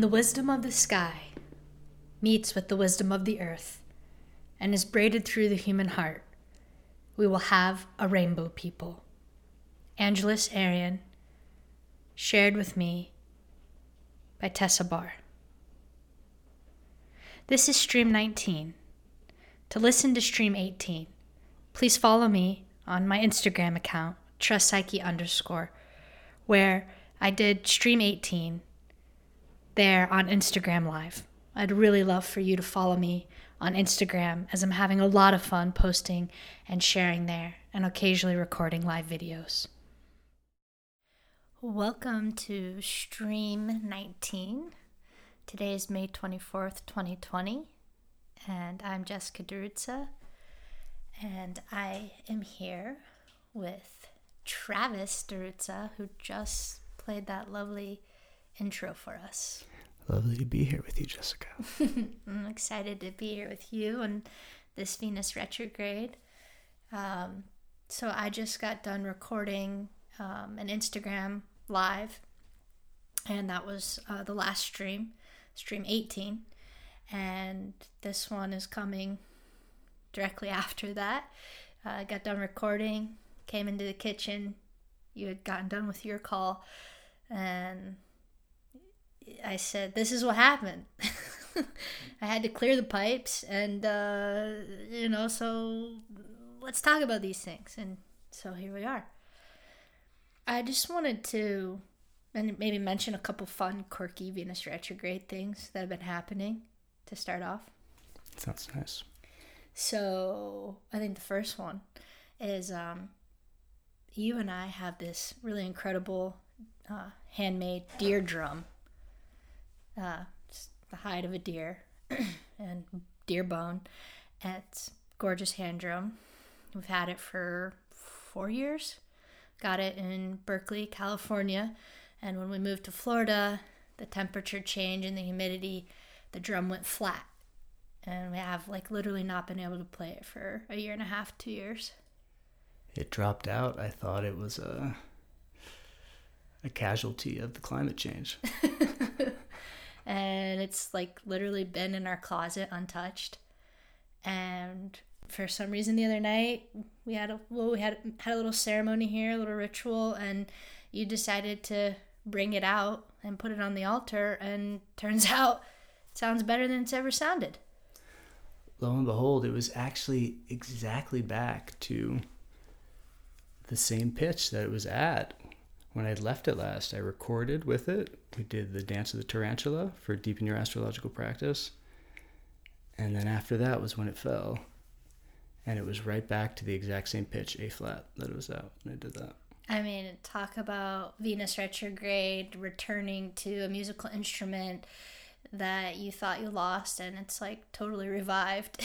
When the wisdom of the sky meets with the wisdom of the earth and is braided through the human heart, we will have a rainbow people. Angeles Arrien, shared with me by Tessa Barr. This is Stream 19. To listen to Stream 18, please follow me on my Instagram account, trustpsyche_, where I did Stream 18 there on Instagram Live. I'd really love for you to follow me on Instagram, as I'm having a lot of fun posting and sharing there and occasionally recording live videos. Welcome to Stream 19. Today is May 24th, 2020, and I'm Jessica DeRuza, and I am here with Travis DeRuza, who just played that lovely intro for us. Lovely to be here with you, Jessica. I'm excited to be here with you on this Venus retrograde. So I just got done recording an Instagram Live, and that was the last stream, Stream 18. And this one is coming directly after that. I got done recording, came into the kitchen. You had gotten done with your call, and I said, this is what happened. I had to clear the pipes, and so let's talk about these things. And so here we are. I just wanted to maybe mention a couple fun, quirky Venus retrograde things that have been happening to start off. Sounds nice. So I think the first one is you and I have this really incredible handmade deer drum. It's the hide of a deer and deer bone. And it's gorgeous hand drum. We've had it for 4 years. Got it in Berkeley, California. And when we moved to Florida, the temperature change and the humidity, the drum went flat. And we have literally not been able to play it for a year and a half, 2 years. It dropped out. I thought it was a casualty of the climate change. And it's literally been in our closet untouched. And for some reason the other night we had a little ceremony here, a little ritual, and you decided to bring it out and put it on the altar, and turns out it sounds better than it's ever sounded. Lo and behold, it was actually exactly back to the same pitch that it was at when I left it last. I recorded with it. We did the Dance of the Tarantula for Deepen Your Astrological Practice. And then after that was when it fell. And it was right back to the exact same pitch, A flat, that it was out when I did that. I mean, talk about Venus retrograde, returning to a musical instrument that you thought you lost, and it's totally revived.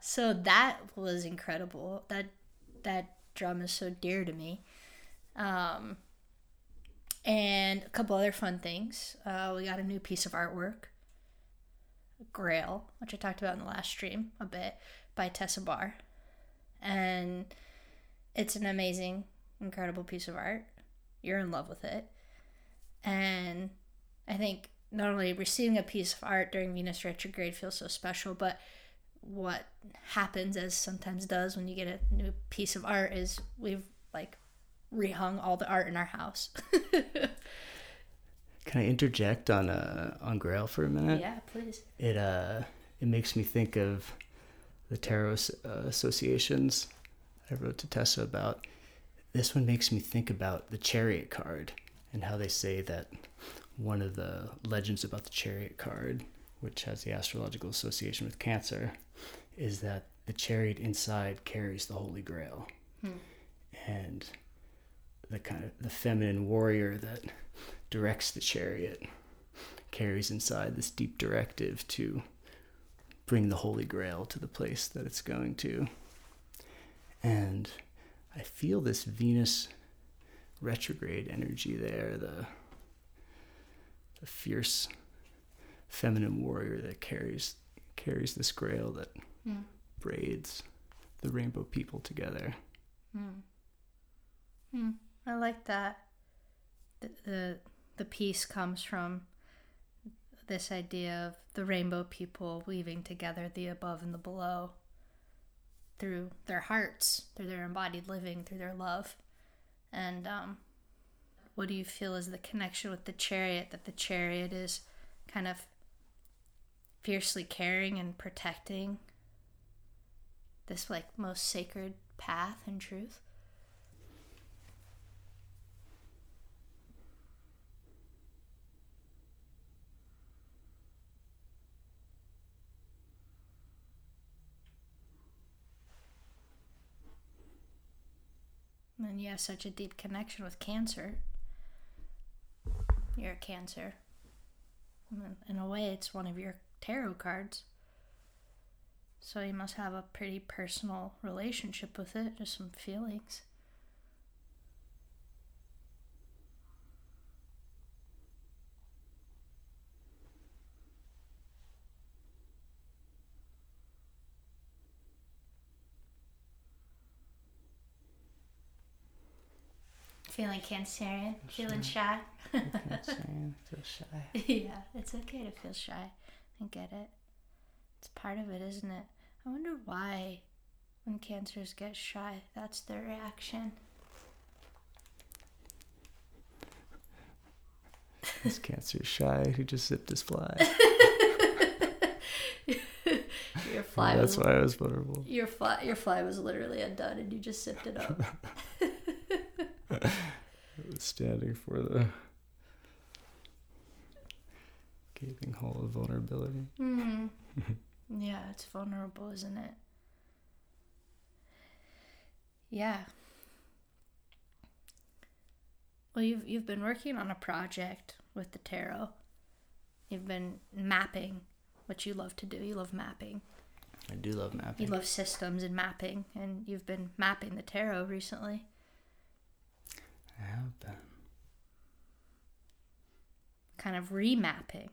So that was incredible. That drum is so dear to me. And a couple other fun things. We got a new piece of artwork, Grail, which I talked about in the last stream a bit, by Tessa Barr. And it's an amazing, incredible piece of art. You're in love with it. And I think not only receiving a piece of art during Venus retrograde feels so special, but what happens, as sometimes does when you get a new piece of art, is we've rehung all the art in our house. Can I interject on Grail for a minute? Yeah, please. It makes me think of the tarot associations I wrote to Tessa about. This one makes me think about the Chariot card, and how they say that one of the legends about the Chariot card, which has the astrological association with Cancer, is that the chariot inside carries the Holy Grail. And the kind of the feminine warrior that directs the chariot carries inside this deep directive to bring the Holy Grail to the place that it's going to. And I feel this Venus retrograde energy there, the fierce feminine warrior that carries this grail that braids the rainbow people together. I like that. The the peace comes from this idea of the rainbow people weaving together the above and the below through their hearts, through their embodied living, through their love. And what do you feel is the connection with the chariot, that the chariot is kind of fiercely caring and protecting this like most sacred path and truth? And you have such a deep connection with Cancer. You're a Cancer. In a way, it's one of your tarot cards. So you must have a pretty personal relationship with it, just some feelings. Feeling Cancerian, feeling shy. Cancerian, feel shy. Yeah, it's okay to feel shy. I get it. It's part of it, isn't it? I wonder why when Cancers get shy, that's their reaction. This Cancer's shy who just zipped his fly. Your fly. That's why I was vulnerable. Your fly was literally undone and you just zipped it up. Standing for the gaping hole of vulnerability. Mm. Yeah, it's vulnerable, isn't it? Yeah. Well, you've been working on a project with the tarot. You've been mapping what you love to do. You love mapping. I do love mapping. You love systems and mapping, and you've been mapping the tarot recently. I have been. Kind of remapping. And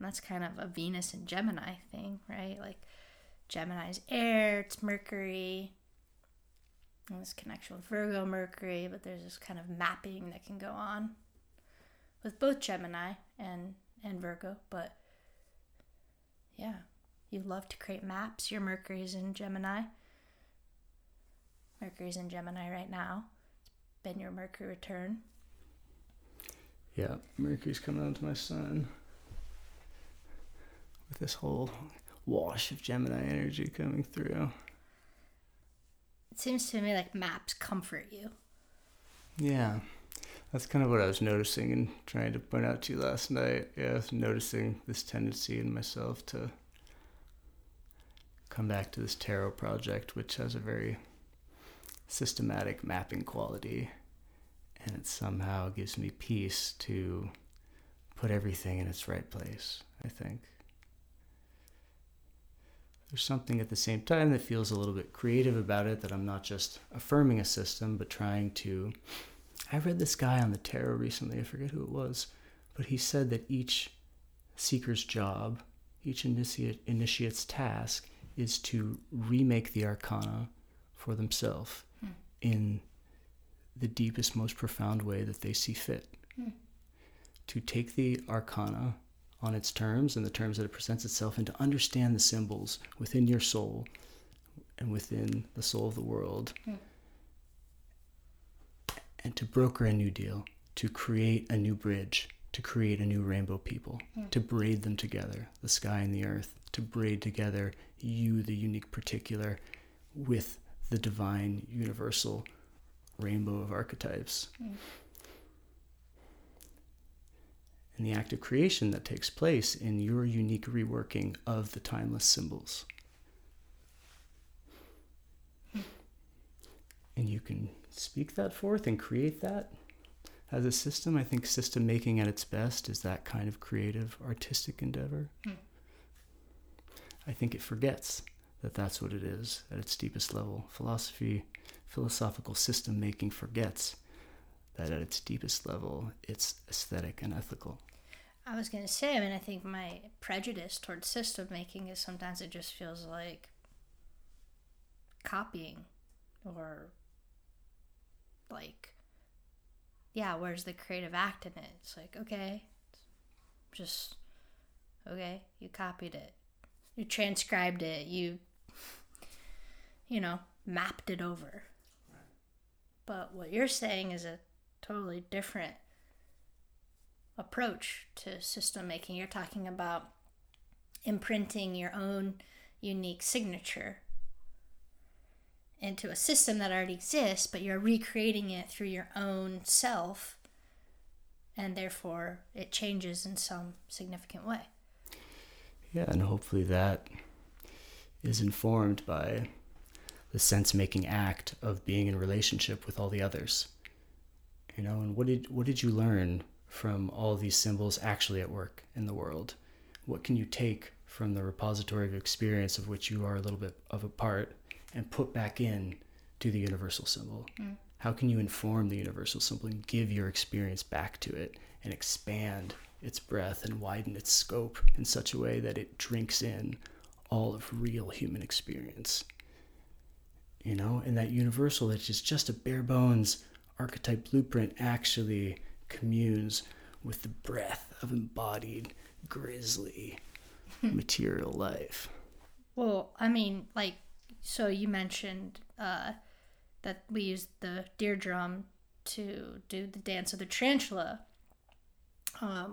that's kind of a Venus and Gemini thing, right? Like Gemini's air, it's Mercury. And this connection with Virgo, Mercury, but there's this kind of mapping that can go on with both Gemini and Virgo. But yeah, you love to create maps. Your Mercury's in Gemini. Mercury's in Gemini right now. Been your Mercury return. Yeah, Mercury's coming onto my sun with this whole wash of Gemini energy coming through. It seems to me like maps comfort you. Yeah, that's kind of what I was noticing and trying to point out to you last night. Yeah, I was noticing this tendency in myself to come back to this tarot project, which has a very systematic mapping quality, and it somehow gives me peace to put everything in its right place, I think. There's something at the same time that feels a little bit creative about it, that I'm not just affirming a system, but trying to... I read this guy on the tarot recently, I forget who it was, but he said that each seeker's job, each initiate's task, is to remake the arcana for themselves in the deepest, most profound way that they see fit. To take the arcana on its terms and the terms that it presents itself, and to understand the symbols within your soul and within the soul of the world, and to broker a new deal, to create a new bridge, to create a new rainbow people, to braid them together, the sky and the earth, to braid together you, the unique particular, with the divine, universal rainbow of archetypes. And the act of creation that takes place in your unique reworking of the timeless symbols. And you can speak that forth and create that as a system. I think system making at its best is that kind of creative, artistic endeavor. I think it forgets that that's what it is at its deepest level. Philosophical system making forgets that at its deepest level, it's aesthetic and ethical. I was going to say, I think my prejudice towards system making is sometimes it just feels like copying or like yeah, where's the creative act in it? It's like, okay, just, okay, you copied it. You transcribed it. You know, mapped it over. Right. But what you're saying is a totally different approach to system making. You're talking about imprinting your own unique signature into a system that already exists, but you're recreating it through your own self, and therefore it changes in some significant way. Yeah, and hopefully that is informed by the sense-making act of being in relationship with all the others. You know, and what did you learn from all these symbols actually at work in the world? What can you take from the repository of experience of which you are a little bit of a part and put back in to the universal symbol? Mm. How can you inform the universal symbol and give your experience back to it and expand its breadth and widen its scope in such a way that it drinks in all of real human experience? You know, and that universal, which is just a bare bones archetype blueprint, actually communes with the breadth of embodied, grisly material life. Well, I mean, like, so you mentioned that we used the deer drum to do the dance of the tarantula,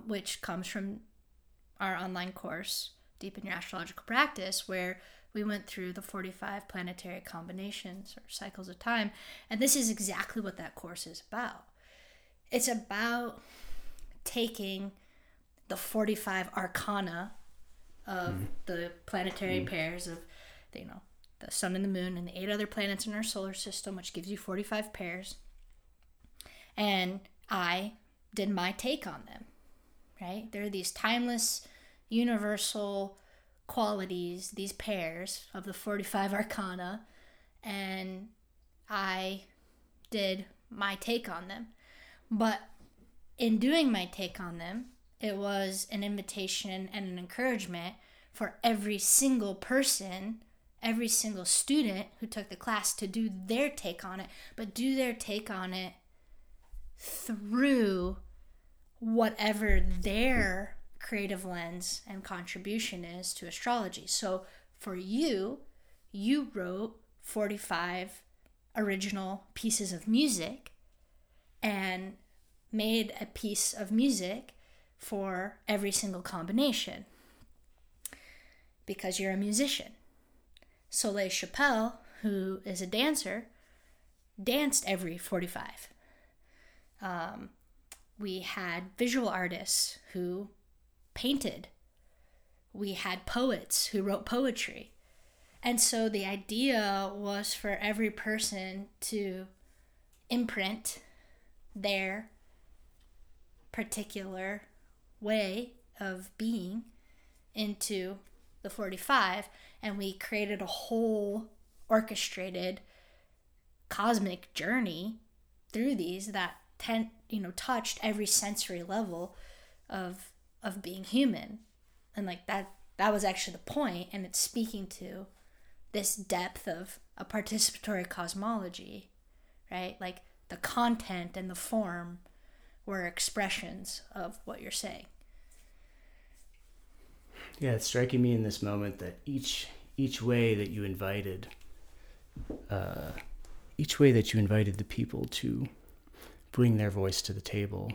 which comes from our online course, Deep in Your Astrological Practice, where we went through the 45 planetary combinations or cycles of time. And this is exactly what that course is about. It's about taking the 45 arcana of the planetary pairs of, you know, the sun and the moon and the 8 other planets in our solar system, which gives you 45 pairs. And I did my take on them, right? There are these timeless, universal qualities, these pairs of the 45 arcana, and I did my take on them. But in doing my take on them, it was an invitation and an encouragement for every single person, every single student who took the class, to do their take on it, but do their take on it through whatever their creative lens and contribution is to astrology. So for you, you wrote 45 original pieces of music and made a piece of music for every single combination because you're a musician. Soleil Chappelle, who is a dancer, danced every 45. We had visual artists who painted. We had poets who wrote poetry. And so the idea was for every person to imprint their particular way of being into the 45, and we created a whole orchestrated cosmic journey through these that touched every sensory level of being human. And like that was actually the point, and it's speaking to this depth of a participatory cosmology, right? Like the content and the form were expressions of what you're saying. Yeah, it's striking me in this moment that each way that you invited, the people to bring their voice to the table,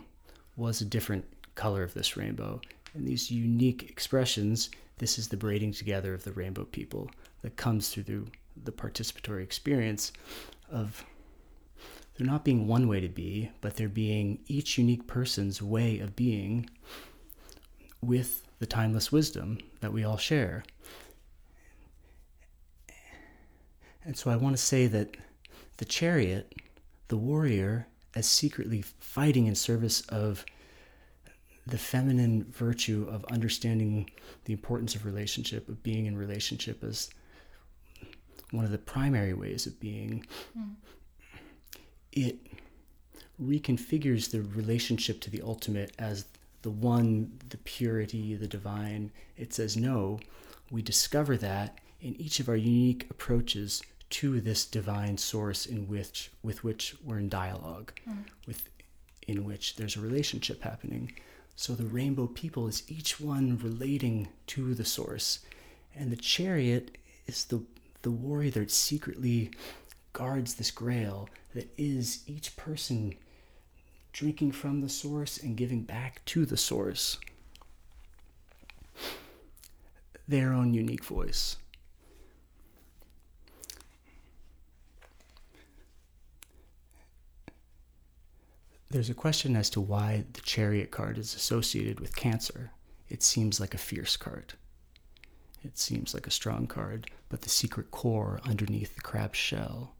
was a different color of this rainbow. And these unique expressions, this is the braiding together of the rainbow people that comes through the participatory experience of there not being one way to be, but there being each unique person's way of being with the timeless wisdom that we all share. And so I want to say that the chariot, the warrior, as secretly fighting in service of the feminine virtue of understanding the importance of relationship, of being in relationship as one of the primary ways of being, it reconfigures the relationship to the ultimate as the one, the purity, the divine. It says, no, we discover that in each of our unique approaches to this divine source in which, with which we're in dialogue, with in which there's a relationship happening. So the rainbow people is each one relating to the source. And the chariot is the warrior that secretly guards this grail that is each person drinking from the source and giving back to the source their own unique voice. There's a question as to why the chariot card is associated with Cancer. It seems like a fierce card. It seems like a strong card, but the secret core underneath the crab's shell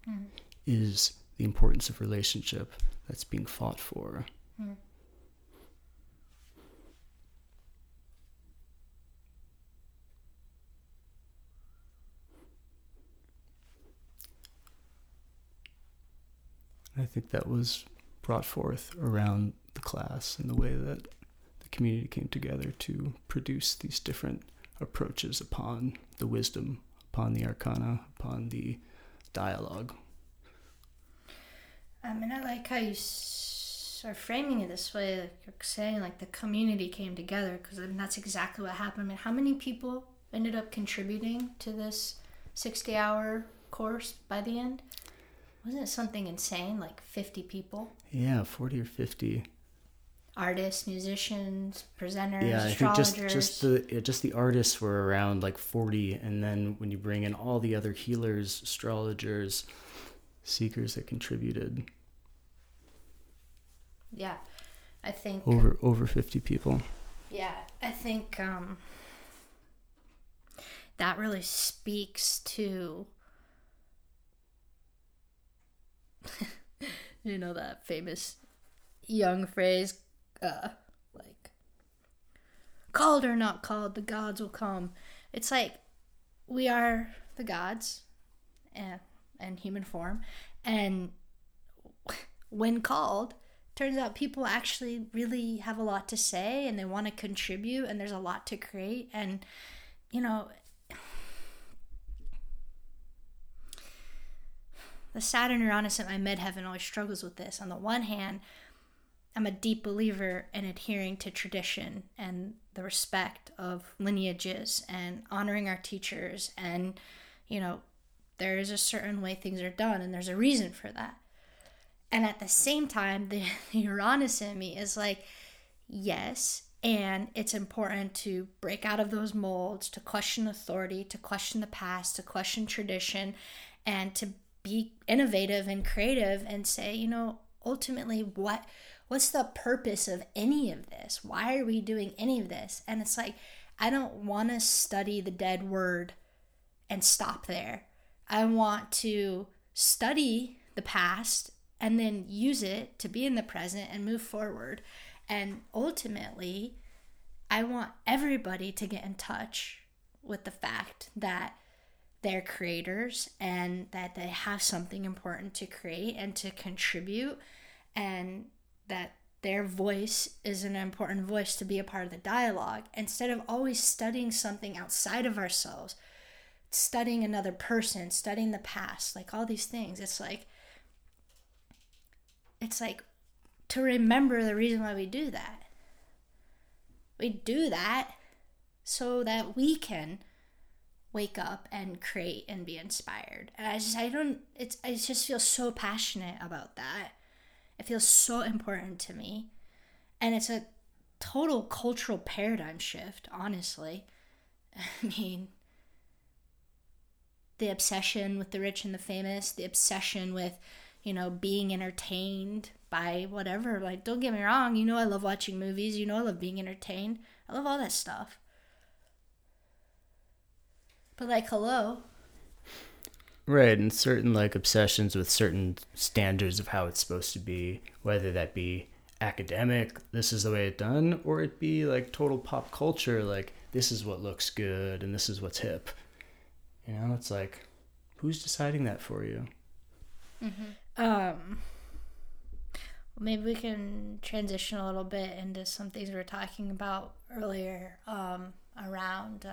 is the importance of relationship that's being fought for. Mm. I think that was brought forth around the class and the way that the community came together to produce these different approaches upon the wisdom, upon the arcana, upon the dialogue. And I like how you are framing it this way, like you're saying, like the community came together, because that's exactly what happened. I mean, how many people ended up contributing to this 60-hour course by the end? Wasn't it something insane, like 50 people? Yeah, 40 or 50. Artists, musicians, presenters, astrologers. Yeah, I think just the artists were around like 40, and then when you bring in all the other healers, astrologers, seekers that contributed. Yeah, I think over 50 people. Yeah, I think that really speaks to. You know that famous young phrase, like, called or not called, the gods will come. It's like, we are the gods and human form, and when called, turns out people actually really have a lot to say, and they want to contribute, and there's a lot to create, and, you know, the Saturn Uranus in my midheaven always struggles with this. On the one hand, I'm a deep believer in adhering to tradition and the respect of lineages and honoring our teachers. And, you know, there is a certain way things are done, and there's a reason for that. And at the same time, the Uranus in me is like, yes, and it's important to break out of those molds, to question authority, to question the past, to question tradition, and to be innovative and creative and say, you know, ultimately, what's the purpose of any of this? Why are we doing any of this? And it's like, I don't want to study the dead word and stop there. I want to study the past and then use it to be in the present and move forward. And ultimately, I want everybody to get in touch with the fact that they're creators and that they have something important to create and to contribute, and that their voice is an important voice to be a part of the dialogue, instead of always studying something outside of ourselves, studying another person, studying the past, like all these things. It's like to remember the reason why we do that. We do that so that we can wake up and create and be inspired. And I just feel so passionate about that. It feels so important to me. And it's a total cultural paradigm shift, honestly. I mean, the obsession with the rich and the famous, the obsession with, you know, being entertained by whatever. Like, don't get me wrong, you know I love watching movies, you know I love being entertained. I love all that stuff. But like, hello. Right, and certain like obsessions with certain standards of how it's supposed to be, whether that be academic, this is the way it's done, or it be like total pop culture, like this is what looks good and this is what's hip. You know, it's like, who's deciding that for you? Mm-hmm. Maybe we can transition a little bit into some things we were talking about earlier around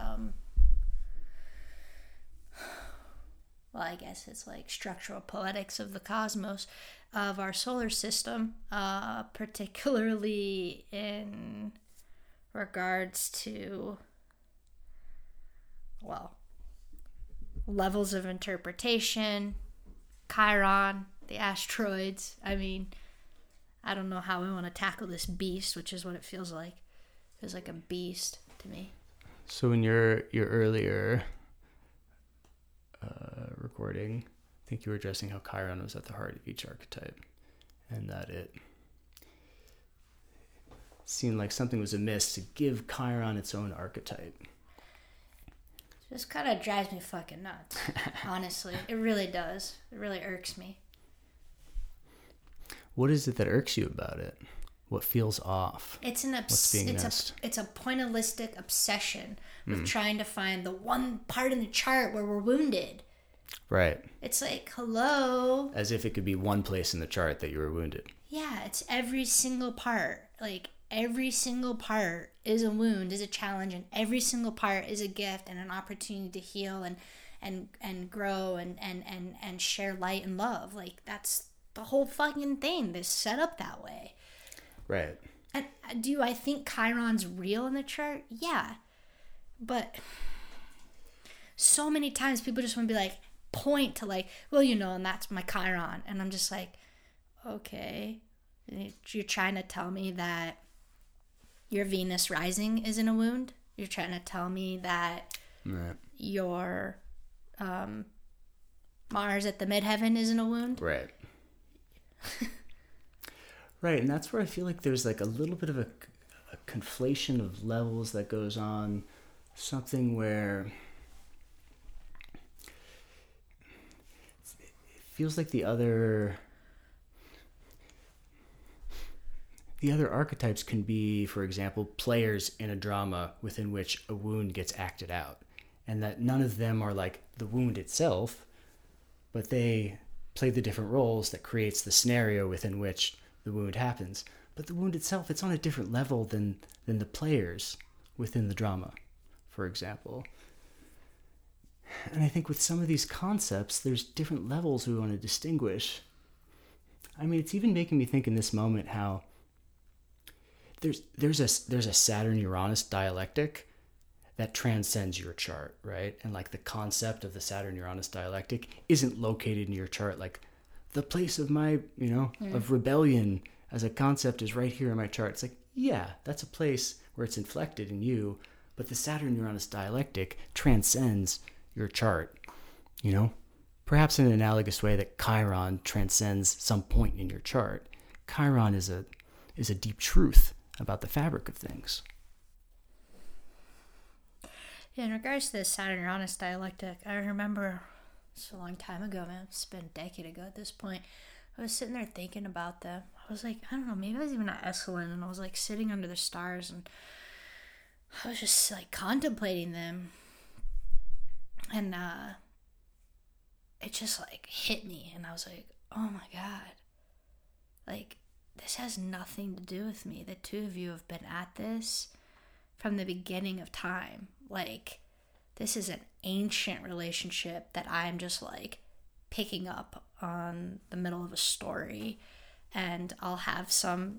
I guess it's like structural poetics of the cosmos, of our solar system, particularly in regards to, well, levels of interpretation, Chiron, the asteroids. I mean, I don't know how we want to tackle this beast, which is what it feels like. It feels like a beast to me. So in your earlier recording, I think you were addressing how Chiron was at the heart of each archetype, and that it seemed like something was amiss to give Chiron its own archetype. This kind of drives me fucking nuts, honestly. It really does. It really irks me. What is it that irks you about it? What feels off? It's an it's a pointillistic obsession with trying to find the one part in the chart where we're wounded. Right. It's like, hello. As if it could be one place in the chart that you were wounded. Yeah, it's every single part. Like, every single part is a wound, is a challenge, and every single part is a gift and an opportunity to heal and grow and share light and love. Like, that's the whole fucking thing. They're set up that way. Right. And do I think Chiron's real in the chart? Yeah. But so many times people just want to be like, point to like, well, you know, and that's my Chiron. And I'm just like, okay, you're trying to tell me that your Venus rising is in a wound? You're trying to tell me that your Mars at the midheaven is in a wound? Right. Right, and that's where I feel like there's like a little bit of a conflation of levels that goes on, something where it feels like the other archetypes can be, for example, players in a drama within which a wound gets acted out, and that none of them are like the wound itself, but they play the different roles that creates the scenario within which the wound happens. But the wound itself, it's on a different level than the players within the drama, for example. And I think with some of these concepts, there's different levels we want to distinguish. I mean, it's even making me think in this moment how there's a Saturn-Uranus dialectic that transcends your chart, right? And like the concept of the Saturn-Uranus dialectic isn't located in your chart. Like the place of my, of rebellion as a concept is right here in my chart. It's like, yeah, that's a place where it's inflected in you, but the Saturn-Uranus dialectic transcends your chart, Perhaps in an analogous way that Chiron transcends some point in your chart. Chiron is a deep truth about the fabric of things. Yeah, in regards to the Saturn-Uranus dialectic, I remember it's a long time ago, man. It's been a decade ago at this point. I was sitting there thinking about them. I was like, I don't know, maybe I was even at Esalen, and I was like sitting under the stars, and I was just like contemplating them. And it just like hit me, and I was like, oh my God. Like, this has nothing to do with me. The two of you have been at this from the beginning of time. Like, this is an ancient relationship that I'm just like picking up on the middle of a story, and I'll have some,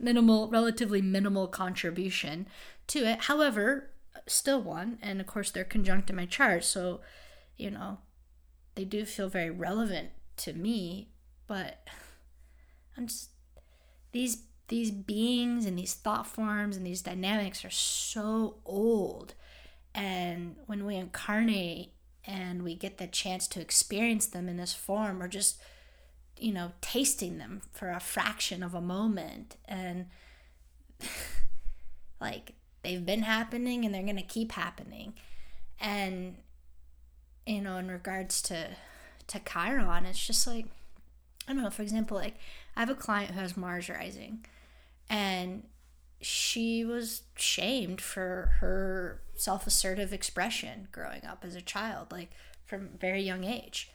relatively minimal contribution to it. However, still one, and of course they're conjunct in my chart, so, they do feel very relevant to me, but I'm just, these beings and these thought forms and these dynamics are so old, and when we incarnate and we get the chance to experience them in this form, or just tasting them for a fraction of a moment, and like they've been happening and they're gonna keep happening. And in regards to Chiron, it's just like, I don't know, for example, like I have a client who has Mars rising, and she was shamed for her self-assertive expression growing up as a child, like from a very young age.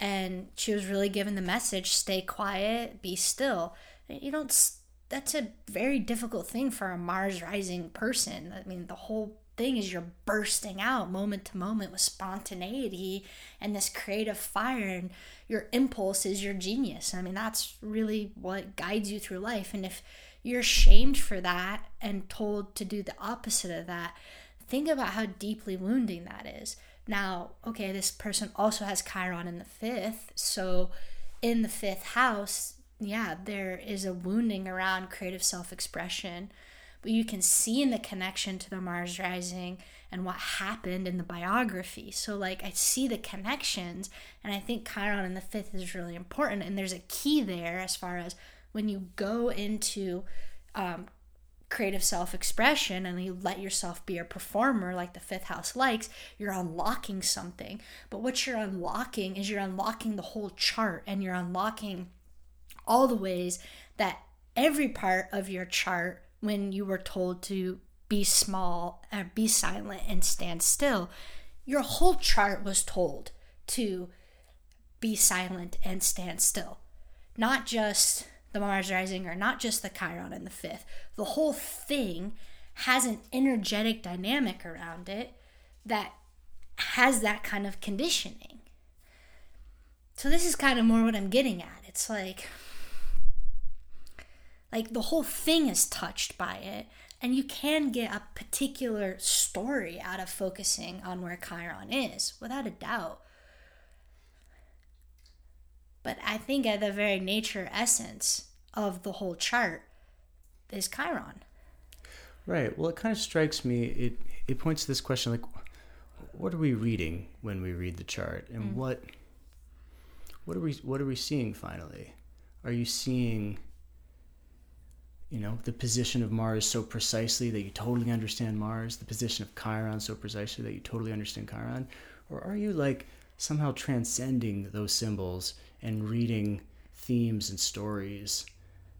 And she was really given the message, stay quiet, be still. That's a very difficult thing for a Mars rising person. I mean, the whole thing is you're bursting out moment to moment with spontaneity and this creative fire, and your impulse is your genius. I mean, that's really what guides you through life. And if you're shamed for that and told to do the opposite of that, think about how deeply wounding that is. Now, okay, this person also has Chiron in the 5th, so in the 5th house, yeah, there is a wounding around creative self-expression, but you can see in the connection to the Mars rising and what happened in the biography. So like, I see the connections, and I think Chiron in the 5th is really important. And there's a key there as far as when you go into creative self-expression and you let yourself be a performer like the 5th house likes, you're unlocking something. But what you're unlocking is you're unlocking the whole chart, and you're unlocking all the ways that every part of your chart, when you were told to be small, be silent, and stand still, your whole chart was told to be silent and stand still. Not just the Mars rising or not just the Chiron in the 5th. The whole thing has an energetic dynamic around it that has that kind of conditioning. So this is kind of more what I'm getting at. It's like the whole thing is touched by it, and you can get a particular story out of focusing on where Chiron is, without a doubt. But I think at the very nature essence of the whole chart is Chiron. Right. Well, it kind of strikes me, it points to this question, like, what are we reading when we read the chart? And what are we seeing finally? Are you seeing, you know, the position of Mars so precisely that you totally understand Mars, the position of Chiron so precisely that you totally understand Chiron? Or are you like somehow transcending those symbols and reading themes and stories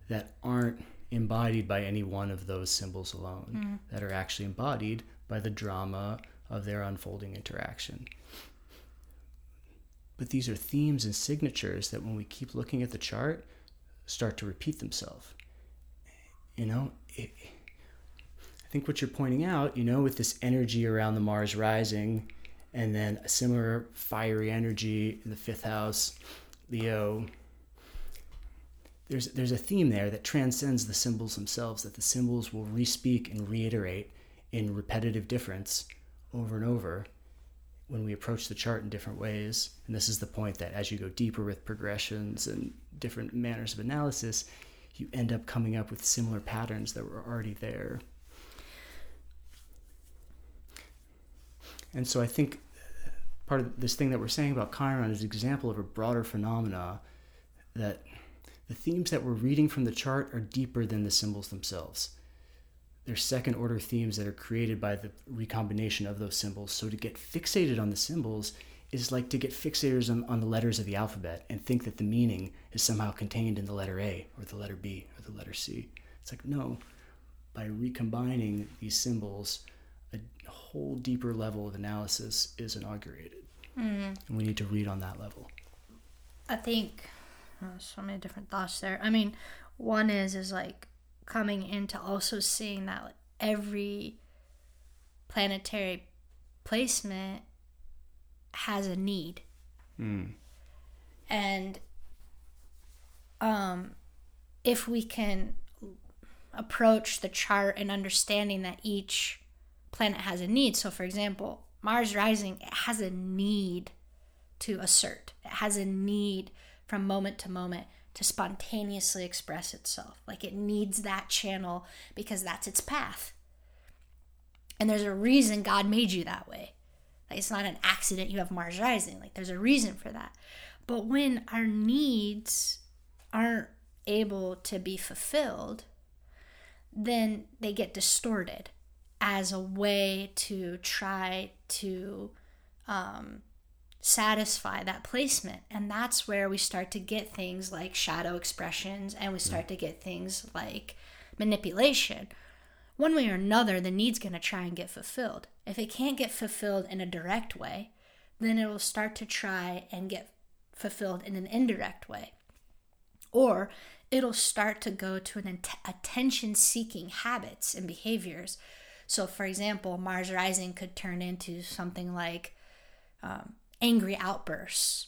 that aren't embodied by any one of those symbols alone, that are actually embodied by the drama of their unfolding interaction? But these are themes and signatures that when we keep looking at the chart, start to repeat themselves. You know, I think what you're pointing out, you know, with this energy around the Mars rising and then a similar fiery energy in the 5th house, Leo, there's a theme there that transcends the symbols themselves, that the symbols will re-speak and reiterate in repetitive difference over and over when we approach the chart in different ways. And this is the point that as you go deeper with progressions and different manners of analysis, you end up coming up with similar patterns that were already there. And so I think part of this thing that we're saying about Chiron is an example of a broader phenomena, that the themes that we're reading from the chart are deeper than the symbols themselves. They're second order themes that are created by the recombination of those symbols. So to get fixated on the symbols is like to get fixators on the letters of the alphabet and think that the meaning is somehow contained in the letter A or the letter B or the letter C. It's like, no, by recombining these symbols, a whole deeper level of analysis is inaugurated. And we need to read on that level. I think so many different thoughts there. I mean, one is like coming into also seeing that like every planetary placement has a need. And if we can approach the chart and understanding that each planet has a need. So for example, Mars rising, it has a need to assert. It has a need from moment to moment to spontaneously express itself. Like it needs that channel because that's its path. And there's a reason God made you that way. Like it's not an accident you have Mars rising. Like there's a reason for that. But when our needs aren't able to be fulfilled, then they get distorted as a way to try to satisfy that placement. And that's where we start to get things like shadow expressions, and we start to get things like manipulation. One way or another, the need's going to try and get fulfilled. If it can't get fulfilled in a direct way, then it will start to try and get fulfilled in an indirect way. Or it'll start to go to an attention-seeking habits and behaviors So, for example, Mars rising could turn into something like angry outbursts,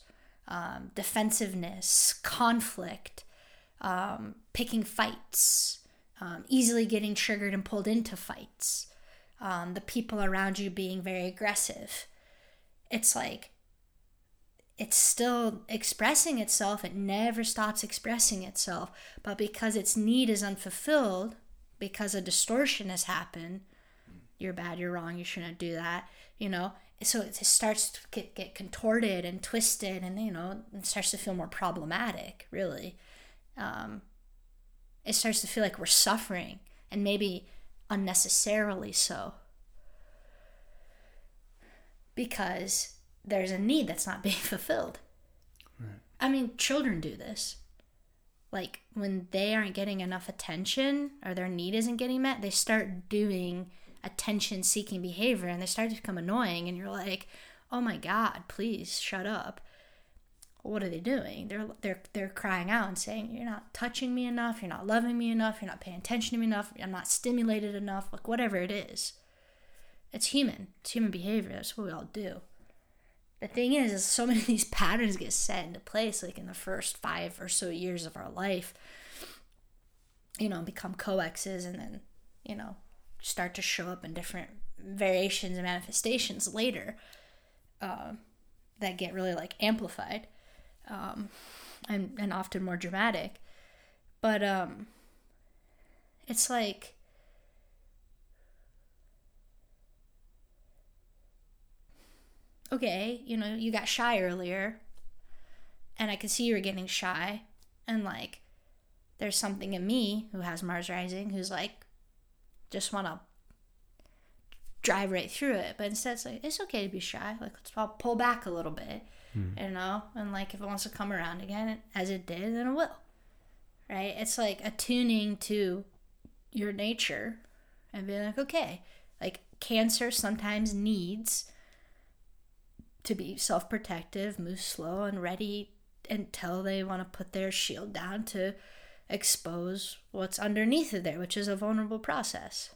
defensiveness, conflict, picking fights, easily getting triggered and pulled into fights, the people around you being very aggressive. It's like, it's still expressing itself. It never stops expressing itself. But because its need is unfulfilled, because a distortion has happened, you're bad, you're wrong, you shouldn't do that, you know. So it starts to get contorted and twisted, and, you know, it starts to feel more problematic, really. It starts to feel like we're suffering, and maybe unnecessarily so, because there's a need that's not being fulfilled. Right. I mean, children do this. Like, when they aren't getting enough attention or their need isn't getting met, they start doing attention-seeking behavior, and they start to become annoying, and you're like, oh my God, please shut up. What are they doing? They're crying out and saying, you're not touching me enough, you're not loving me enough, you're not paying attention to me enough, I'm not stimulated enough, like whatever it is. It's human behavior, that's what we all do. The thing is so many of these patterns get set into place, like in the first 5 or so years of our life, you know, become coexes, and then, you know, start to show up in different variations and manifestations later that get really, like, amplified. And often more dramatic, but it's like, okay, you know, you got shy earlier, and I could see you were getting shy, and, like, there's something in me who has Mars rising who's like, just want to drive right through it. But instead it's like, it's okay to be shy, like, let's all pull back a little bit. You know, and, like, if it wants to come around again, as it did, then it will, right? It's like attuning to your nature and being like, okay, like, Cancer sometimes needs to be self-protective, move slow and ready until they want to put their shield down to expose what's underneath of there, which is a vulnerable process.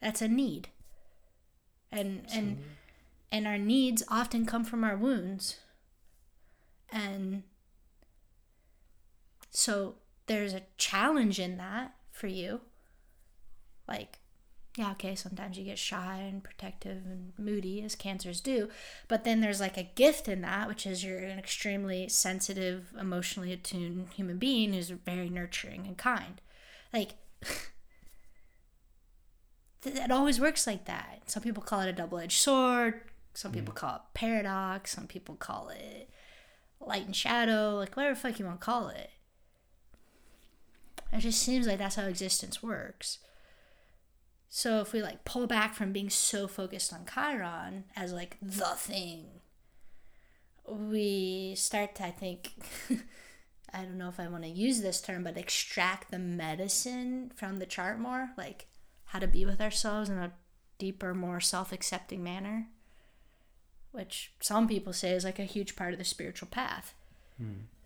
That's a need. And our needs often come from our wounds. And so there's a challenge in that for you. Like, yeah, okay, sometimes you get shy and protective and moody, as Cancers do. But then there's, like, a gift in that, which is you're an extremely sensitive, emotionally attuned human being who's very nurturing and kind. Like, it always works like that. Some people call it a double-edged sword. Some people call it paradox. Some people call it light and shadow. Like, whatever the fuck you want to call it. It just seems like that's how existence works. So if we, like, pull back from being so focused on Chiron as, like, the thing, we start to, I think, I don't know if I want to use this term, but extract the medicine from the chart more. Like, how to be with ourselves in a deeper, more self-accepting manner, which some people say is, like, a huge part of the spiritual path.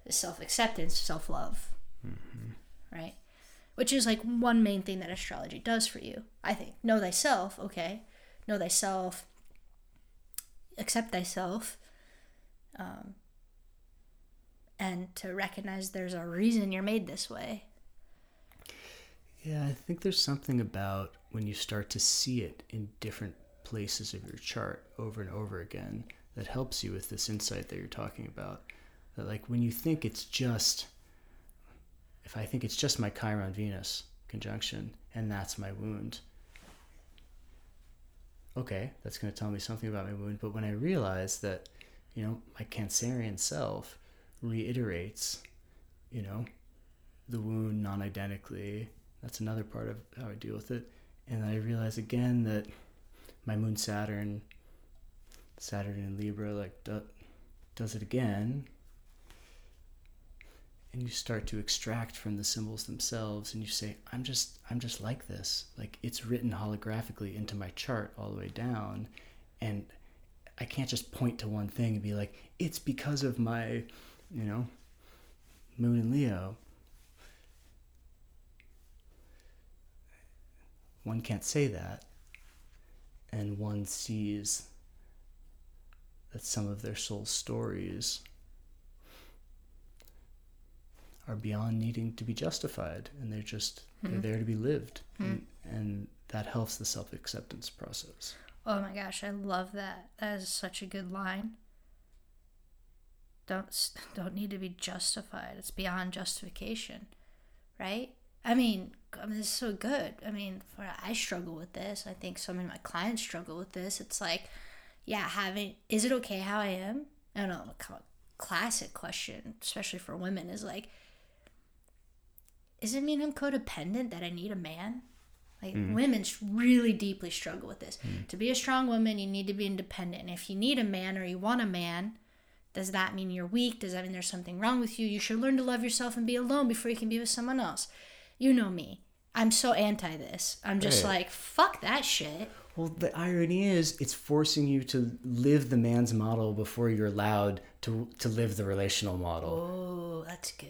Is self-acceptance, self-love, right? Which is, like, one main thing that astrology does for you, I think. Know thyself, okay. Know thyself. Accept thyself. And to recognize there's a reason you're made this way. Yeah, I think there's something about when you start to see it in different places of your chart over and over again that helps you with this insight that you're talking about. That, like, when you think it's just, if I think it's just my Chiron-Venus conjunction, and that's my wound, okay, that's going to tell me something about my wound. But when I realize that, you know, my Cancerian self reiterates, you know, the wound non-identically, that's another part of how I deal with it. And I realize again that my moon Saturn in Libra, like, does it again. And you start to extract from the symbols themselves, and you say, I'm just like this. Like, it's written holographically into my chart all the way down, and I can't just point to one thing and be like, it's because of my, you know, moon in Leo. One can't say that. and one sees that some of their soul stories are beyond needing to be justified, and they're just they're there to be lived, and that helps the self-acceptance process. Oh my gosh, I love that. That is such a good line. Don't need to be justified. It's beyond justification, right? I mean, this is so good. I mean, I struggle with this. I think so many of my clients struggle with this. It's like, is it okay how I am? I don't know, a classic question, especially for women, is like, does it mean I'm codependent that I need a man? Like, women really deeply struggle with this. To be a strong woman, you need to be independent. And if you need a man or you want a man, does that mean you're weak? Does that mean there's something wrong with you? You should learn to love yourself and be alone before you can be with someone else. You know me. I'm so anti this. I'm just like, fuck that shit. Well, the irony is it's forcing you to live the man's model before you're allowed to live the relational model. Oh, that's good.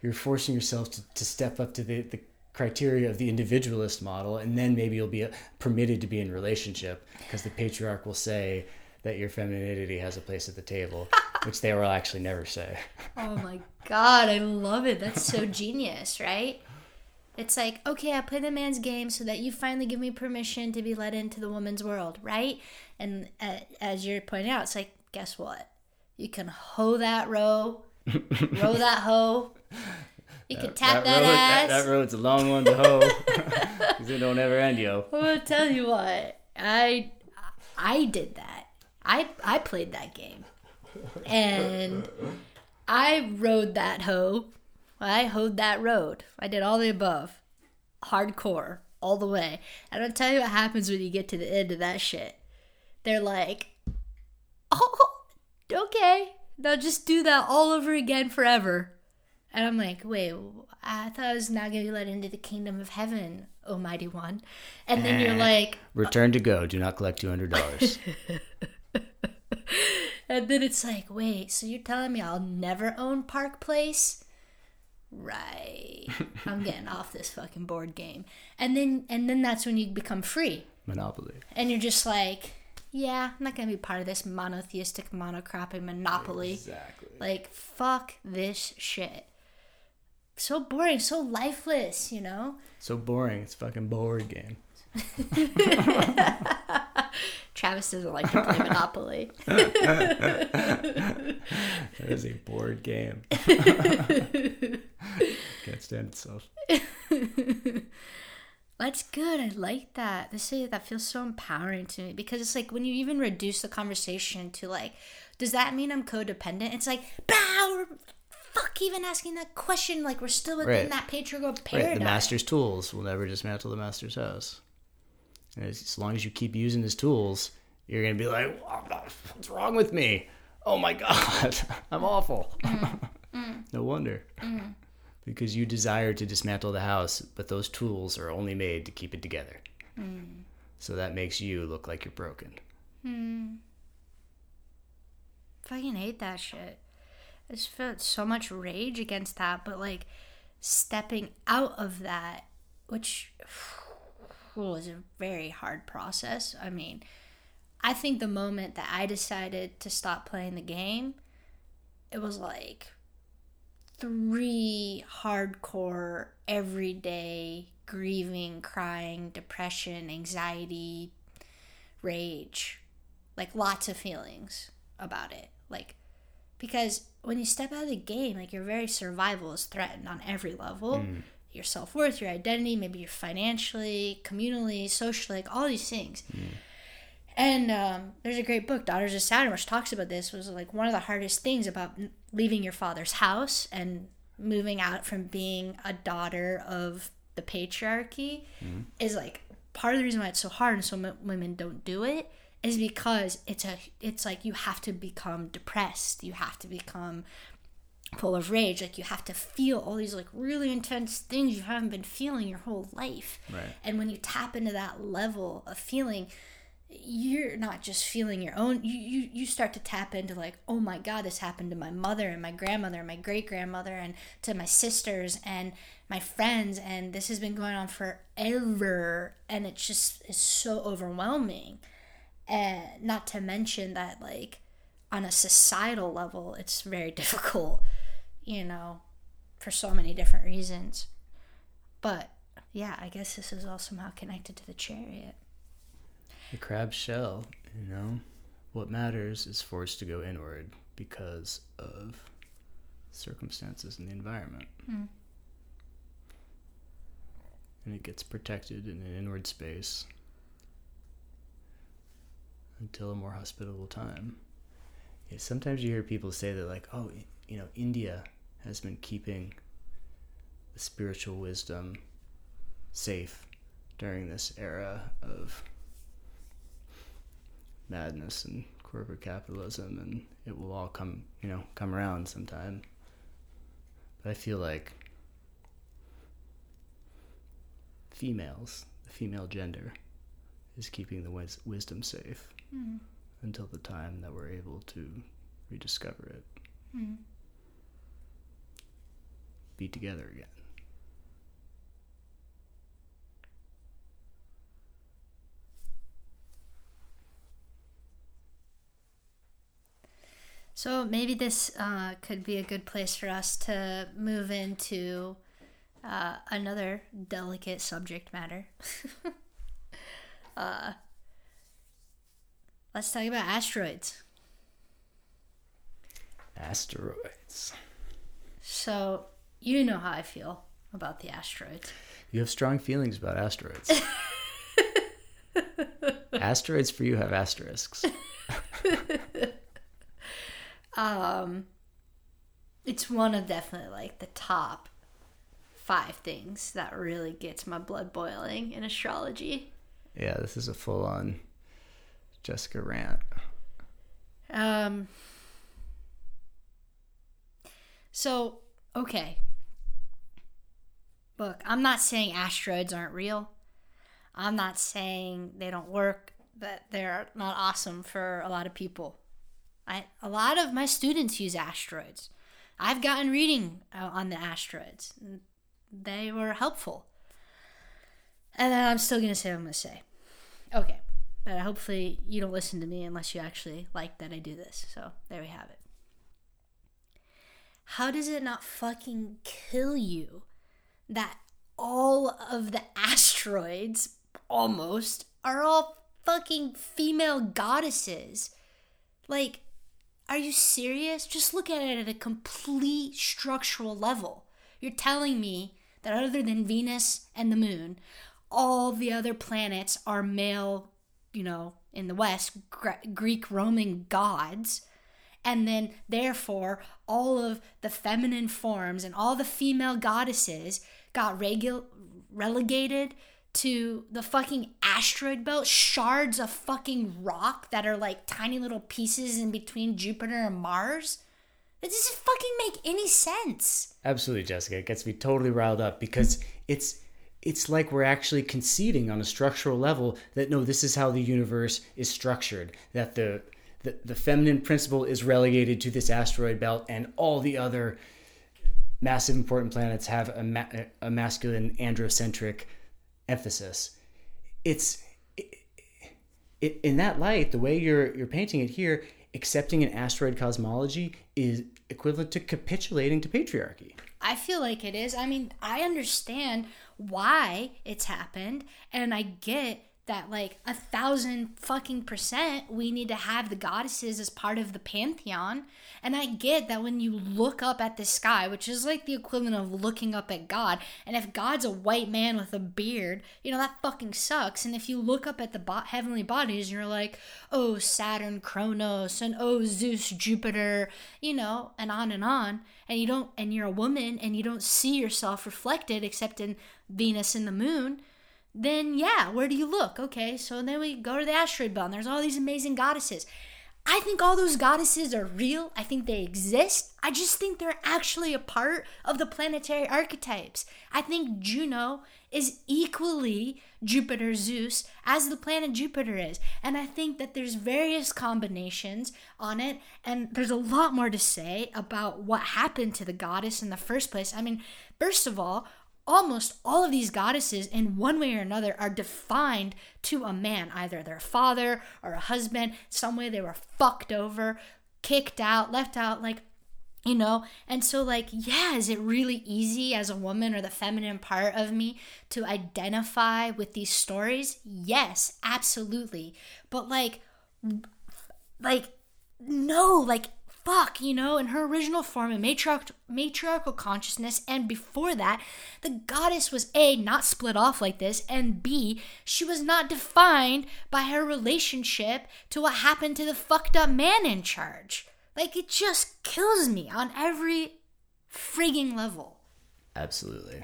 You're forcing yourself to step up to the criteria of the individualist model, and then maybe you'll be permitted to be in relationship, because the patriarch will say that your femininity has a place at the table, which they will actually never say. Oh my God, I love it. That's so genius, right? It's like, okay, I play the man's game so that you finally give me permission to be let into the woman's world, right? And as you're pointing out, it's like, guess what? You can hoe that row, row that hoe. You can tap that ass. That road's a long one to hoe, because it don't ever end, yo. Well, I'll tell you what, I did that. I played that game, and I rode that hoe. I hoed that road. I did all the above, hardcore, all the way. And I'll tell you what happens when you get to the end of that shit. They're like, oh, okay, now just do that all over again forever. And I'm like, wait, I thought I was now going to be let into the kingdom of heaven, almighty one. And then you're like, return to go. Do not collect $200. And then it's like, wait, so you're telling me I'll never own Park Place? Right. I'm getting off this fucking board game. And then that's when you become free. Monopoly. And you're just like, yeah, I'm not going to be part of this monotheistic, monocropping monopoly. Exactly. Like, fuck this shit. So boring, so lifeless, you know? So boring. It's a fucking board game. Travis doesn't like to play Monopoly. That is a board game. Can't stand itself. That's good. I like that. That feels so empowering to me, because it's like when you even reduce the conversation to like, does that mean I'm codependent? It's like, bow. Fuck even asking that question. Like, we're still within that patriarchal paradigm. Right. The master's tools will never dismantle the master's house. And as long as you keep using his tools, you're going to be like, what's wrong with me? Oh my God, I'm awful. No wonder. Because you desire to dismantle the house, but those tools are only made to keep it together. So that makes you look like you're broken. Fucking hate that shit. I just felt so much rage against that, but like stepping out of that, which was a very hard process. I mean, I think the moment that I decided to stop playing the game, it was like 3 hardcore, everyday, grieving, crying, depression, anxiety, rage, like lots of feelings about it. Like, because when you step out of the game, like your very survival is threatened on every level. Your self-worth, your identity, maybe you're financially, communally, socially, like all these things. And there's a great book, Daughters of Saturn, which talks about this. Was like one of the hardest things about leaving your father's house and moving out from being a daughter of the patriarchy is like part of the reason why it's so hard and so women don't do it, is because it's like you have to become depressed. You have to become full of rage. Like, you have to feel all these like really intense things you haven't been feeling your whole life. Right. And when you tap into that level of feeling, you're not just feeling your own, you start to tap into like, oh my God, this happened to my mother and my grandmother and my great-grandmother and to my sisters and my friends, and this has been going on forever, and it just is so overwhelming. And not to mention that, like, on a societal level, it's very difficult, you know, for so many different reasons. But yeah, I guess this is all somehow connected to the chariot. The crab's shell, you know, what matters is forced to go inward because of circumstances in the environment. Mm. And it gets protected in an inward space until a more hospitable time. Yeah, sometimes you hear people say that, like, oh, you know, India has been keeping the spiritual wisdom safe during this era of madness and corporate capitalism, and it will all come around sometime. But I feel like females, the female gender, is keeping the wisdom safe mm. until the time that we're able to rediscover it. Mm. Be together again. So maybe this could be a good place for us to move into another delicate subject matter. Let's talk about asteroids. Asteroids. So you know how I feel about the asteroids. You have strong feelings about asteroids. Asteroids for you have asterisks. It's one of definitely like the top 5 things that really gets my blood boiling in astrology. Yeah, this is a full-on Jessica rant. So, okay. Look, I'm not saying asteroids aren't real. I'm not saying they don't work, that they're not awesome for a lot of people. A lot of my students use asteroids. I've gotten reading on the asteroids. They were helpful. And then I'm still going to say what I'm going to say. Okay. But hopefully you don't listen to me unless you actually like that I do this. So there we have it. How does it not fucking kill you that all of the asteroids, almost, are all fucking female goddesses? Like, are you serious? Just look at it at a complete structural level. You're telling me that other than Venus and the moon, all the other planets are male, you know, in the West, Greek Roman gods. And then, therefore, all of the feminine forms and all the female goddesses got relegated to the fucking asteroid belt, shards of fucking rock that are like tiny little pieces in between Jupiter and Mars. It doesn't fucking make any sense. Absolutely, Jessica. It gets me totally riled up because it's like we're actually conceding on a structural level that, no, this is how the universe is structured, that the feminine principle is relegated to this asteroid belt and all the other massive important planets have a masculine androcentric emphasis. It's in that light, the way you're painting it here, accepting an asteroid cosmology is equivalent to capitulating to patriarchy. I feel like it is. I mean, I understand why it's happened, and I get that, like, 1,000% we need to have the goddesses as part of the pantheon. And I get that when you look up at the sky, which is like the equivalent of looking up at God, and if God's a white man with a beard, you know, that fucking sucks. And if you look up at the heavenly bodies, you're like, oh, Saturn, Kronos, and oh, Zeus, Jupiter, you know, and on, and you're a woman, and you don't see yourself reflected except in Venus and the moon, then yeah, where do you look? Okay, so then we go to the asteroid belt, and there's all these amazing goddesses. I think all those goddesses are real. I think they exist. I just think they're actually a part of the planetary archetypes. I think Juno is equally Jupiter Zeus as the planet Jupiter is. And I think that there's various combinations on it. And there's a lot more to say about what happened to the goddess in the first place. I mean, first of all, almost all of these goddesses in one way or another are defined to a man, either their father or a husband, some way they were fucked over, kicked out, left out, like, you know. And so, like, yeah, is it really easy as a woman or the feminine part of me to identify with these stories? Yes, absolutely. But like, no, like, fuck, you know, in her original form, in matriarchal consciousness, and before that, the goddess was A, not split off like this, and B, she was not defined by her relationship to what happened to the fucked up man in charge. Like, it just kills me on every frigging level. Absolutely.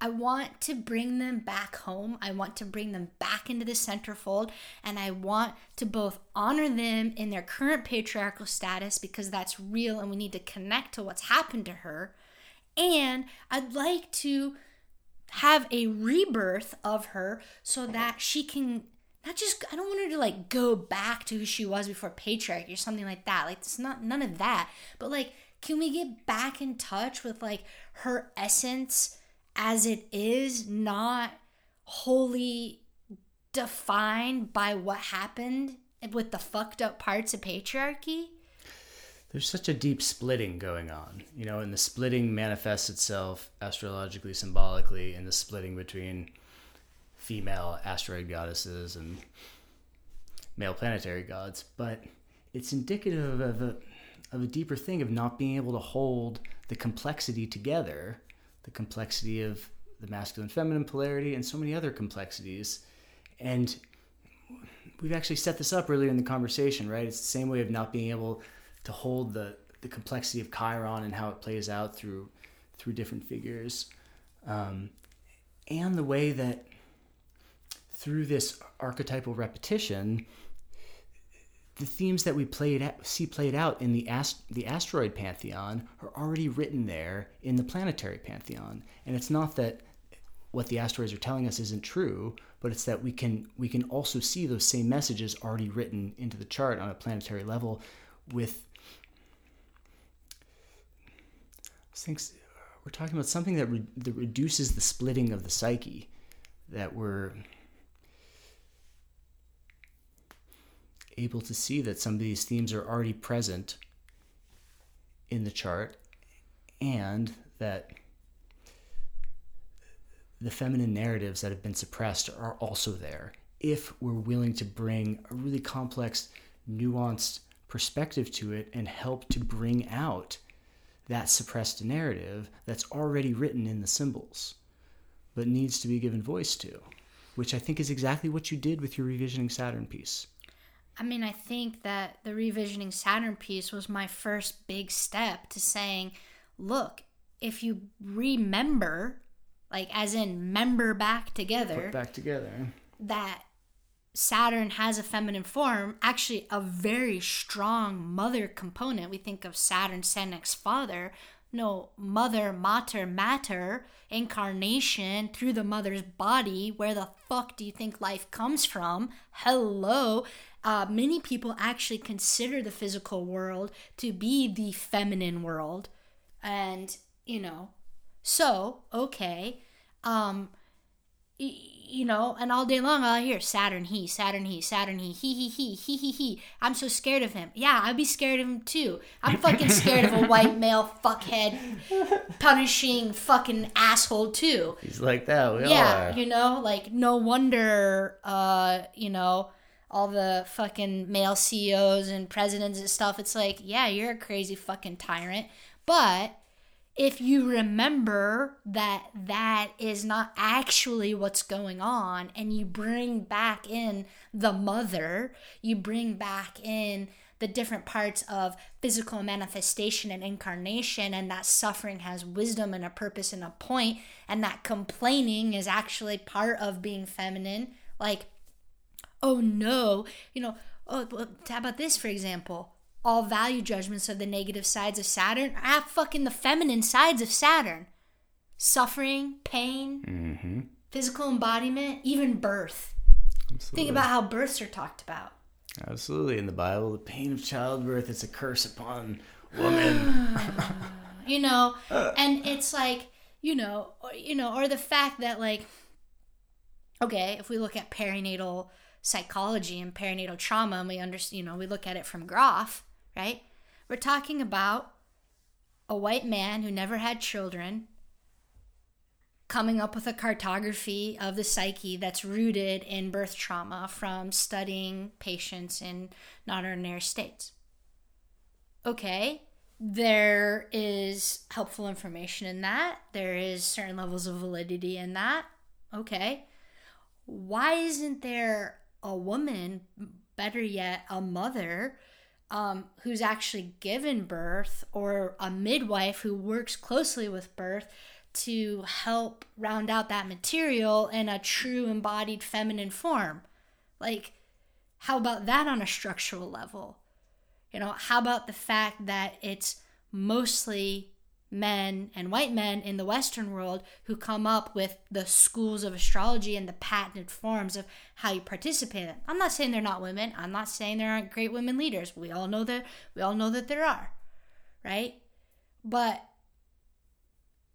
I want to bring them back home. I want to bring them back into the centerfold. And I want to both honor them in their current patriarchal status, because that's real and we need to connect to what's happened to her. And I'd like to have a rebirth of her so that she can not just, I don't want her to like go back to who she was before patriarchy or something like that. Like, it's not, none of that. But like, can we get back in touch with like her essence as it is, not wholly defined by what happened with the fucked up parts of patriarchy? There's such a deep splitting going on, you know, and the splitting manifests itself astrologically, symbolically, in the splitting between female asteroid goddesses and male planetary gods. But it's indicative of a deeper thing of not being able to hold the complexity together, the complexity of the masculine feminine polarity and so many other complexities. And we've actually set this up earlier in the conversation, right? It's the same way of not being able to hold the complexity of Chiron and how it plays out through different figures, and the way that through this archetypal repetition, the themes that we see played out in the asteroid pantheon are already written there in the planetary pantheon. And it's not that what the asteroids are telling us isn't true, but it's that we can also see those same messages already written into the chart on a planetary level. With things, we're talking about something that reduces the splitting of the psyche that we're able to see, that some of these themes are already present in the chart, and that the feminine narratives that have been suppressed are also there, if we're willing to bring a really complex, nuanced perspective to it and help to bring out that suppressed narrative that's already written in the symbols but needs to be given voice to, which I think is exactly what you did with your Revisioning Saturn piece. I mean, I think that the Revisioning Saturn piece was my first big step to saying, look, if you remember, like as in member back together. Put back together. That Saturn has a feminine form, actually a very strong mother component. We think of Saturn, Senex, father. No, mother, mater, incarnation through the mother's body. Where the fuck do you think life comes from? Hello. Many people actually consider the physical world to be the feminine world. And, you know, so, okay. You know, and all day long I'll hear Saturn, he, he. I'm so scared of him. Yeah, I'd be scared of him too. I'm fucking scared of a white male fuckhead punishing fucking asshole too. He's like that, we all are. Yeah, you know, like no wonder, you know, all the fucking male CEOs and presidents and stuff, it's like, yeah, you're a crazy fucking tyrant. But if you remember that is not actually what's going on, and you bring back in the mother, you bring back in the different parts of physical manifestation and incarnation, and that suffering has wisdom and a purpose and a point, and that complaining is actually part of being feminine, like, oh no, you know, How about this, for example? All value judgments are the negative sides of Saturn. Ah, fucking the feminine sides of Saturn. Suffering, pain, physical embodiment, even birth. Absolutely. Think about how births are talked about. Absolutely. In the Bible, the pain of childbirth is a curse upon woman. You know, and it's like, you know, or the fact that, like, okay, if we look at perinatal psychology and perinatal trauma, and we understand, you know, we look at it from Grof, right? We're talking about a white man who never had children coming up with a cartography of the psyche that's rooted in birth trauma from studying patients in non-ordinary states. Okay, there is helpful information in that. There is certain levels of validity in that. Okay, why isn't there a woman, better yet, a mother, who's actually given birth, or a midwife who works closely with birth to help round out that material in a true embodied feminine form? Like, how about that on a structural level? You know, how about the fact that it's mostly men and white men in the Western world who come up with the schools of astrology and the patented forms of how you participate in it? I'm not saying they're not women. I'm not saying there aren't great women leaders. We all know that there are, right? But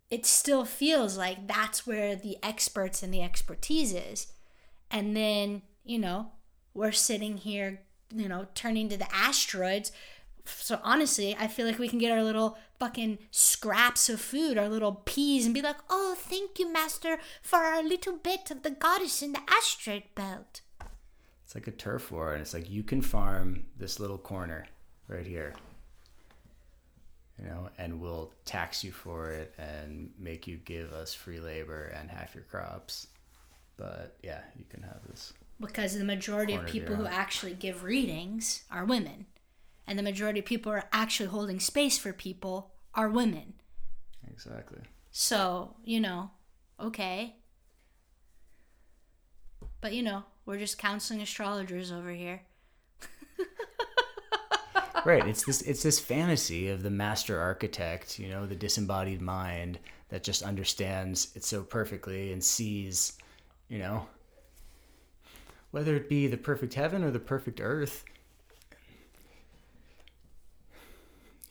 it still feels like that's where the experts and the expertise is. And then, you know, we're sitting here, you know, turning to the asteroids. So honestly, I feel like we can get our little fucking scraps of food, our little peas, and be like, oh, thank you, master, for a little bit of the goddess in the asteroid belt. It's like a turf war, and it's like, you can farm this little corner right here. You know, and we'll tax you for it and make you give us free labor and half your crops. But yeah, you can have this. Because the majority of people who actually give readings are women. And the majority of people who are actually holding space for people are women. Exactly. So, you know, okay. But, you know, we're just counseling astrologers over here. Right, it's this fantasy of the master architect, you know, the disembodied mind that just understands it so perfectly and sees, you know, whether it be the perfect heaven or the perfect earth.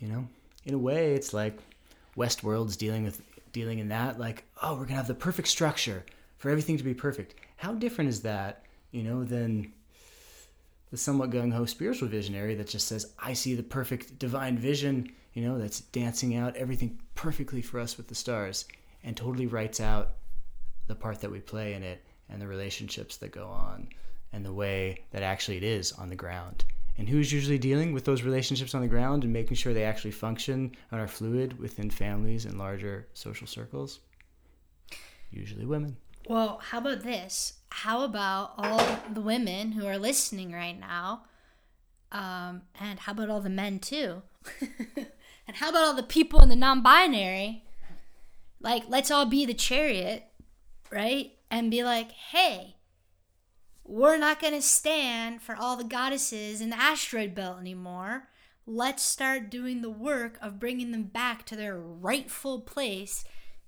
You know, in a way, it's like Westworld's dealing in that, like, oh, we're gonna have the perfect structure for everything to be perfect. How different is that, you know, than the somewhat gung-ho spiritual visionary that just says, I see the perfect divine vision, you know, that's dancing out everything perfectly for us with the stars, and totally writes out the part that we play in it and the relationships that go on and the way that actually it is on the ground. And who's usually dealing with those relationships on the ground and making sure they actually function and are fluid within families and larger social circles? Usually women. Well, how about this? How about all the women who are listening right now? And how about all the men too? And how about all the people in the non-binary? Like, let's all be the chariot, right? And be like, hey, we're not going to stand for all the goddesses in the asteroid belt anymore. Let's start doing the work of bringing them back to their rightful place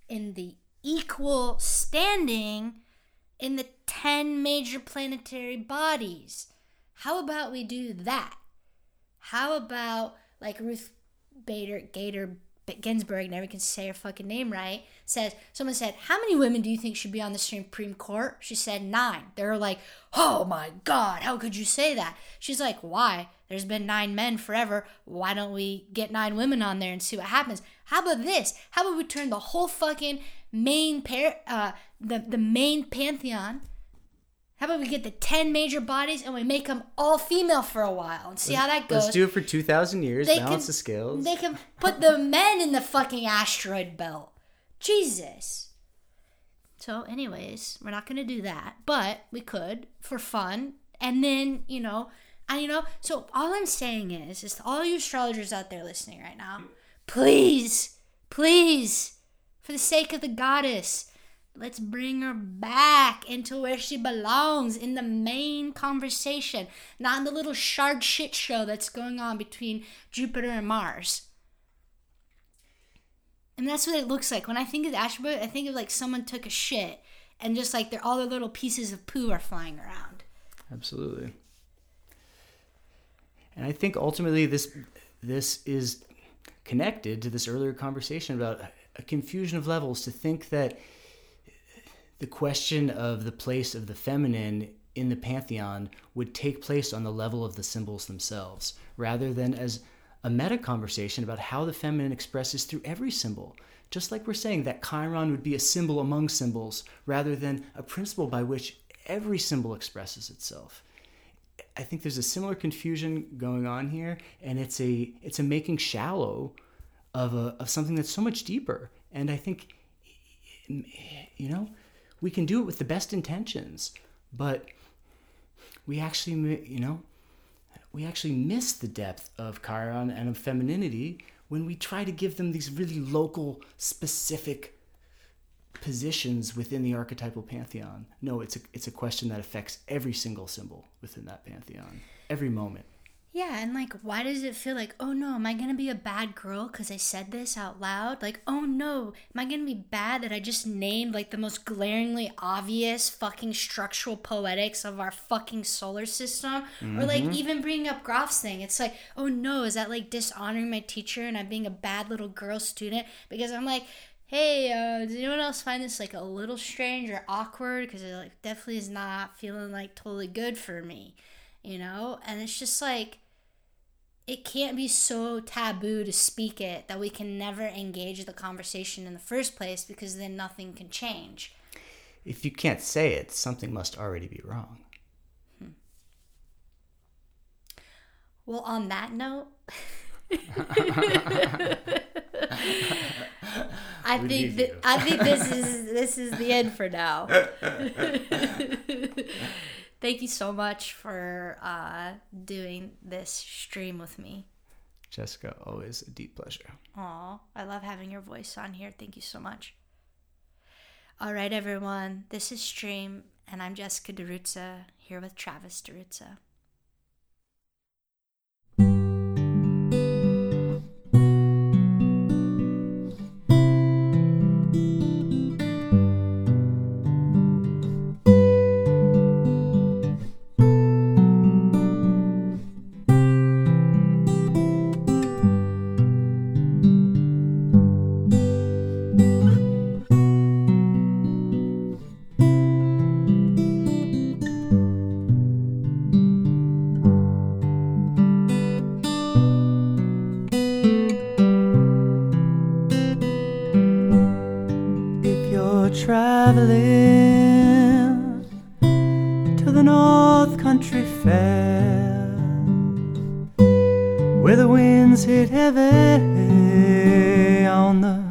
in the equal standing in the 10 major planetary bodies. How about we do that? How about, like, Ruth Bader Ginsburg, never can say her fucking name right, says, someone said, how many women do you think should be on the Supreme Court? She said 9. They were like, oh my God, how could you say that? She's like, why? There's been 9 men forever. Why don't we get 9 women on there and see what happens? How about this? How about we turn the whole fucking main pantheon, how about we get the 10 major bodies and we make them all female for a while and see how that goes? Let's do it for 2,000 years, balance the scales. They can put the men in the fucking asteroid belt. Jesus. So anyways, we're not going to do that, but we could for fun. And then, you know, so all I'm saying is to all you astrologers out there listening right now, please, for the sake of the goddess, Let's bring her back into where she belongs, in the main conversation, not in the little shard shit show that's going on between Jupiter and Mars. And that's what it looks like. When I think of the asteroid, I think of like someone took a shit and just like all the little pieces of poo are flying around. Absolutely. And I think ultimately this is connected to this earlier conversation about a confusion of levels, to think that the question of the place of the feminine in the pantheon would take place on the level of the symbols themselves, rather than as a meta conversation about how the feminine expresses through every symbol. Just like we're saying that Chiron would be a symbol among symbols, rather than a principle by which every symbol expresses itself. I think there's a similar confusion going on here, and it's a making shallow of something that's so much deeper. And I think, you know, we can do it with the best intentions, but we actually, you know, we actually miss the depth of Chiron and of femininity when we try to give them these really local, specific positions within the archetypal pantheon. No, it's a question that affects every single symbol within that pantheon, every moment. Yeah, and like, why does it feel like, oh no, am I going to be a bad girl because I said this out loud? Like, oh no, am I going to be bad that I just named like the most glaringly obvious fucking structural poetics of our fucking solar system? Mm-hmm. Or like even bringing up Grof's thing. It's like, oh no, is that like dishonoring my teacher and I'm being a bad little girl student? Because I'm like, hey, does anyone else find this like a little strange or awkward? Because it like definitely is not feeling like totally good for me, you know? And it's just like, it can't be so taboo to speak it that we can never engage the conversation in the first place, because then nothing can change. If you can't say it, something must already be wrong. Well, on that note, I think this is the end for now. Thank you so much for doing this stream with me, Jessica. Always a deep pleasure. Aw, I love having your voice on here. Thank you so much. All right, everyone. This is Stream, and I'm Jessica DeRuza, here with Travis DeRuza. Where the winds hit heavy on the